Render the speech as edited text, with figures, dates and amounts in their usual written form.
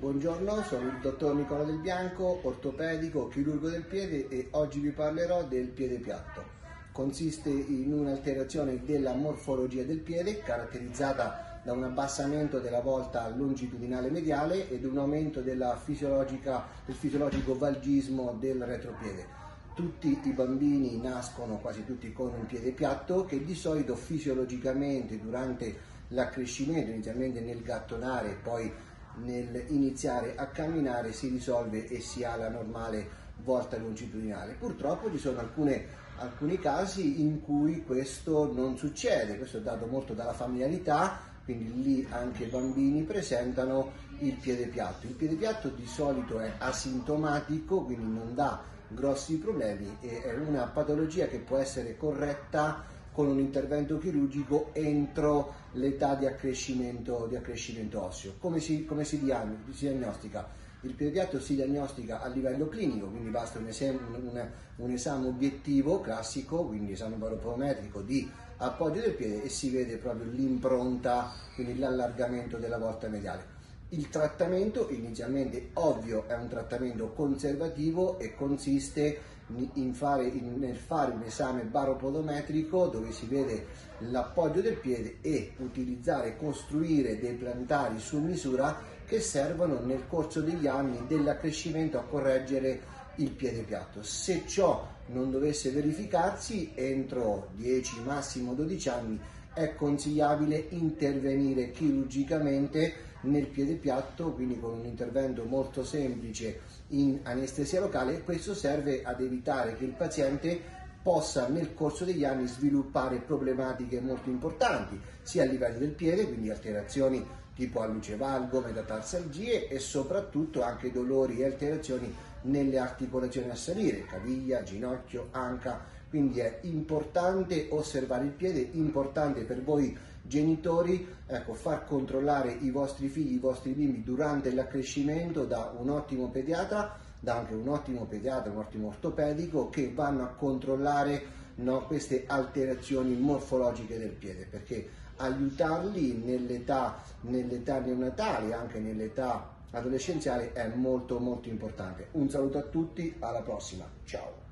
Buongiorno, sono il dottor Nicola Del Bianco, ortopedico, chirurgo del piede e oggi vi parlerò del piede piatto. Consiste in un'alterazione della morfologia del piede caratterizzata da un abbassamento della volta longitudinale mediale ed un aumento del fisiologico valgismo del retropiede. Tutti i bambini nascono quasi tutti con un piede piatto che di solito fisiologicamente durante l'accrescimento, inizialmente nel gattonare e poi nel iniziare a camminare, si risolve e si ha la normale volta longitudinale. Purtroppo ci sono alcuni casi in cui questo non succede, questo è dato molto dalla familiarità, quindi lì anche i bambini presentano il piede piatto. Il piede piatto di solito è asintomatico, quindi non dà grossi problemi, e è una patologia che può essere corretta con un intervento chirurgico entro l'età di accrescimento osseo. Come si diagnostica? Il piede piatto si diagnostica a livello clinico, quindi basta un esame obiettivo classico, quindi esame barometrico di appoggio del piede, e si vede proprio l'impronta, quindi l'allargamento della volta mediale. Il trattamento inizialmente ovvio è un trattamento conservativo e consiste nel fare un esame baropodometrico dove si vede l'appoggio del piede e costruire dei plantari su misura che servono nel corso degli anni dell'accrescimento a correggere il piede piatto. Se ciò non dovesse verificarsi entro 10, massimo 12 anni, è consigliabile intervenire chirurgicamente nel piede piatto, quindi con un intervento molto semplice in anestesia locale, e questo serve ad evitare che il paziente possa nel corso degli anni sviluppare problematiche molto importanti sia a livello del piede, quindi alterazioni tipo allucevalgo, metatarsalgie, e soprattutto anche dolori e alterazioni nelle articolazioni a salire, caviglia, ginocchio, anca. Quindi è importante osservare il piede, importante per voi genitori, ecco, far controllare i vostri figli, i vostri bimbi durante l'accrescimento da un ottimo pediatra, un ottimo ortopedico, che vanno a controllare queste alterazioni morfologiche del piede, perché aiutarli nell'età neonatale, anche nell'età adolescenziale, è molto importante. Un saluto a tutti, alla prossima, ciao!